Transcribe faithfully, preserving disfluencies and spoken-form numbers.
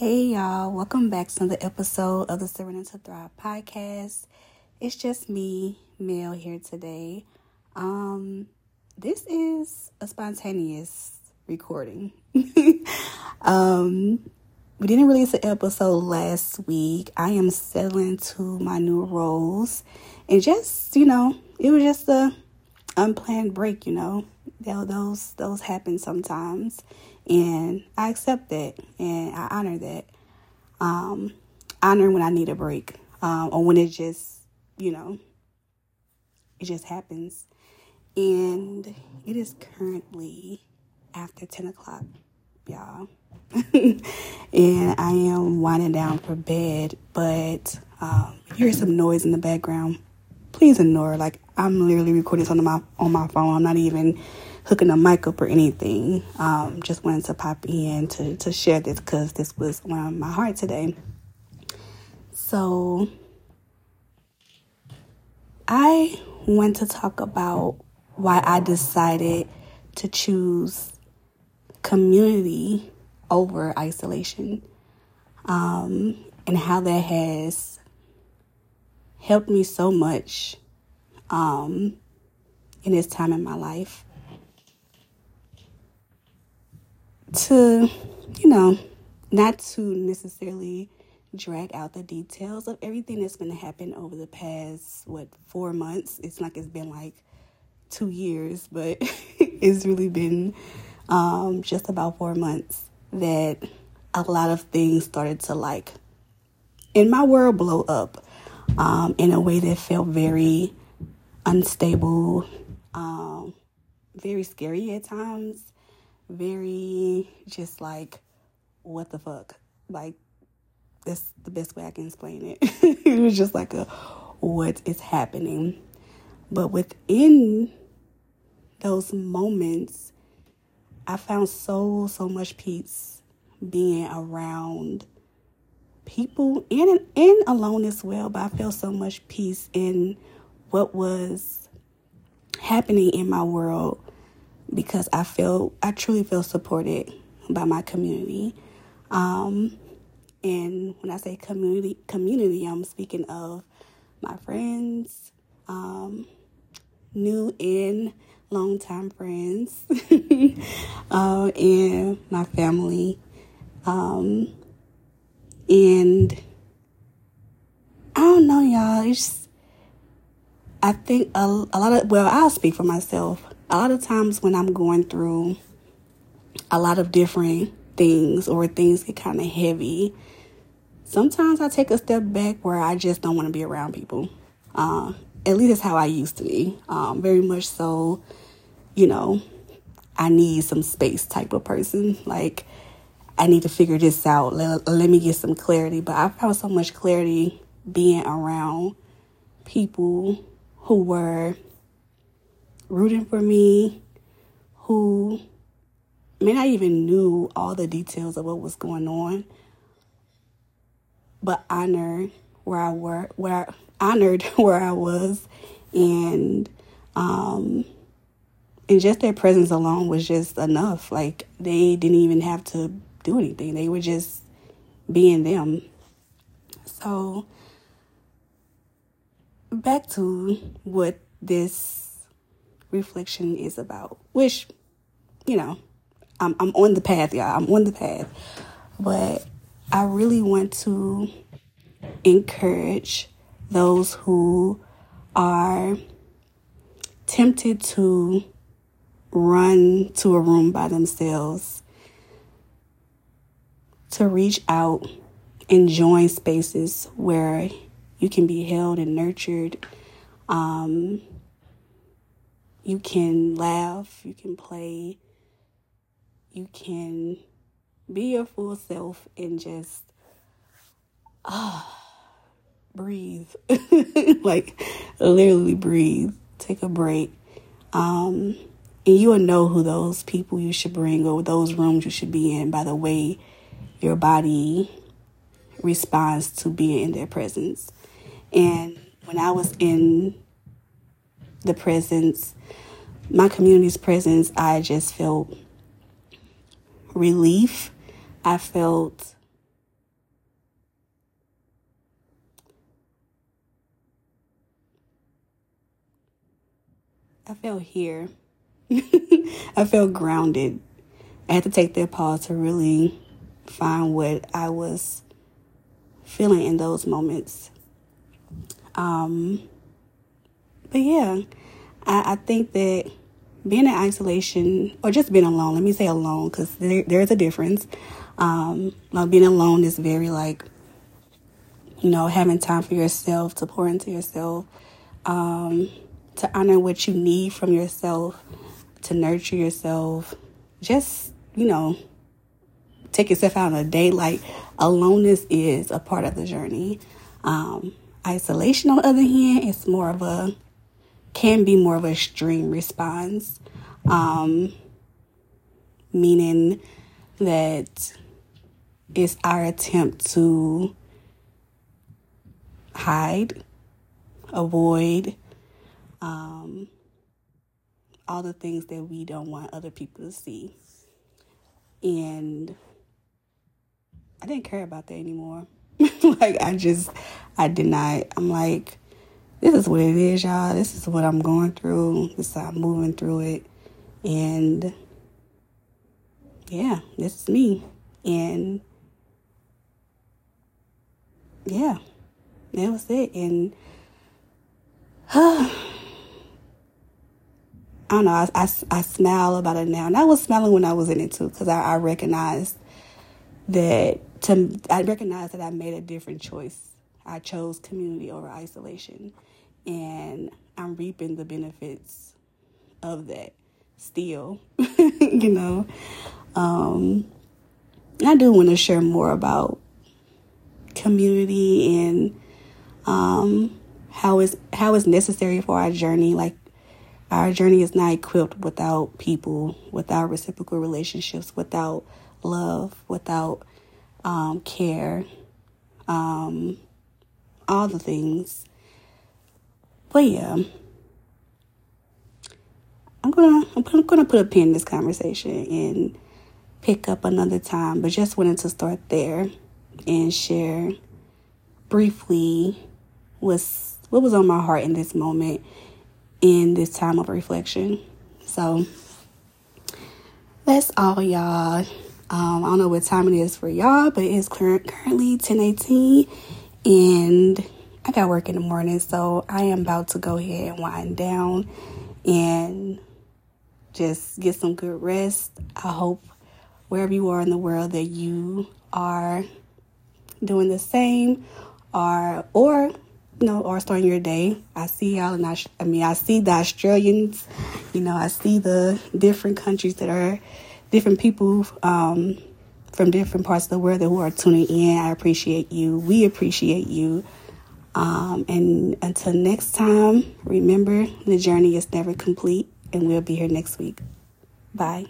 Hey y'all, welcome back to another episode of the Surrender to Thrive podcast. It's just me, Mel, here today. Um, this is a spontaneous recording. um, we didn't release an episode last week. I am settling to my new roles. And just, you know, it was just a unplanned break, you know. Those, those happen sometimes. And I accept that and I honor that. Um, honor when I need a break um, or when it just, you know, it just happens. And it is currently after ten o'clock, y'all. And I am winding down for bed. But um, if you hear some noise in the background, please ignore. Like, I'm literally recording this on my, on my phone. I'm not even hooking the mic up or anything. Um, just wanted to pop in to, to share this because this was on my heart today. So I want to talk about why I decided to choose community over isolation, um, and how that has helped me so much um, in this time in my life. To, you know, not to necessarily drag out the details of everything that's been happening over the past, what, four months. It's like it's been like two years, but it's really been um, just about four months that a lot of things started to, like, in my world, blow up um, in a way that felt very unstable, um, very scary at times. Very just like, what the fuck? Like, that's the best way I can explain it. It was just like a, what is happening? But within those moments, I found so, so much peace being around people and, and alone as well. But I felt so much peace in what was happening in my world. Because I feel, I truly feel supported by my community. Um, and when I say community, community, I'm speaking of my friends, um, new and longtime friends, uh, and my family. Um, and I don't know, y'all. It's just, I think a, a lot of, well, I'll speak for myself. A lot of times when I'm going through a lot of different things or things get kind of heavy, sometimes I take a step back where I just don't want to be around people. Uh, at least that's how I used to be. Um, very much so, you know, I need some space type of person. Like, I need to figure this out. Let, let me get some clarity. But I found so much clarity being around people who were rooting for me, who may not even knew all the details of what was going on, but honored where I were, where I, honored where I was, and um, and just their presence alone was just enough. Like, they didn't even have to do anything; they were just being them. So, back to what this reflection is about, which, you know, I'm I'm on the path, y'all. I'm on the path. But I really want to encourage those who are tempted to run to a room by themselves to reach out and join spaces where you can be held and nurtured. Um, You can laugh, you can play, you can be your full self and just uh, breathe, like literally breathe, take a break. Um, and you will know who those people you should bring or those rooms you should be in by the way your body responds to being in their presence. And when I was in the presence, my community's presence, I just felt relief. I felt I felt here. I felt grounded. I had to take that pause to really find what I was feeling in those moments. Um, but yeah, I, I think that being in isolation, or just being alone, let me say alone, because there, there's a difference. Um, like being alone is very like, you know, having time for yourself, to pour into yourself, um, to honor what you need from yourself, to nurture yourself, just, you know, take yourself out on a date. Like, aloneness is a part of the journey. Um, isolation, on the other hand, is more of a, can be more of a extreme response, um, meaning that it's our attempt to hide, avoid, um, all the things that we don't want other people to see. And I didn't care about that anymore. Like, I just, I did not. I'm like, this is what it is, y'all. This is what I'm going through. This is how I'm moving through it. And yeah, this is me. And yeah, that was it. And uh, I don't know, I, I, I smile about it now. And I was smiling when I was in it too, because I, I recognized that to, I recognized that I made a different choice. I chose community over isolation, and I'm reaping the benefits of that still, you know. Um, I do want to share more about community and um, how it's, how it's necessary for our journey. Like, our journey is not equipped without people, without reciprocal relationships, without love, without um, care, um, all the things. But yeah, I'm gonna I'm gonna put a pin in this conversation and pick up another time. But just wanted to start there and share briefly what's, what was on my heart in this moment, in this time of reflection. So that's all, y'all. Um, I don't know what time it is for y'all, but it's currently ten eighteen. And I got work in the morning, so I am about to go ahead and wind down and just get some good rest. I hope wherever you are in the world that you are doing the same, or, or you know, or starting your day. I see y'all, and I, I mean, I see the Australians, you know, I see the different countries that are different people, um, from different parts of the world that who are tuning in. I appreciate you. We appreciate you. Um, and until next time, remember, the journey is never complete, and we'll be here next week. Bye.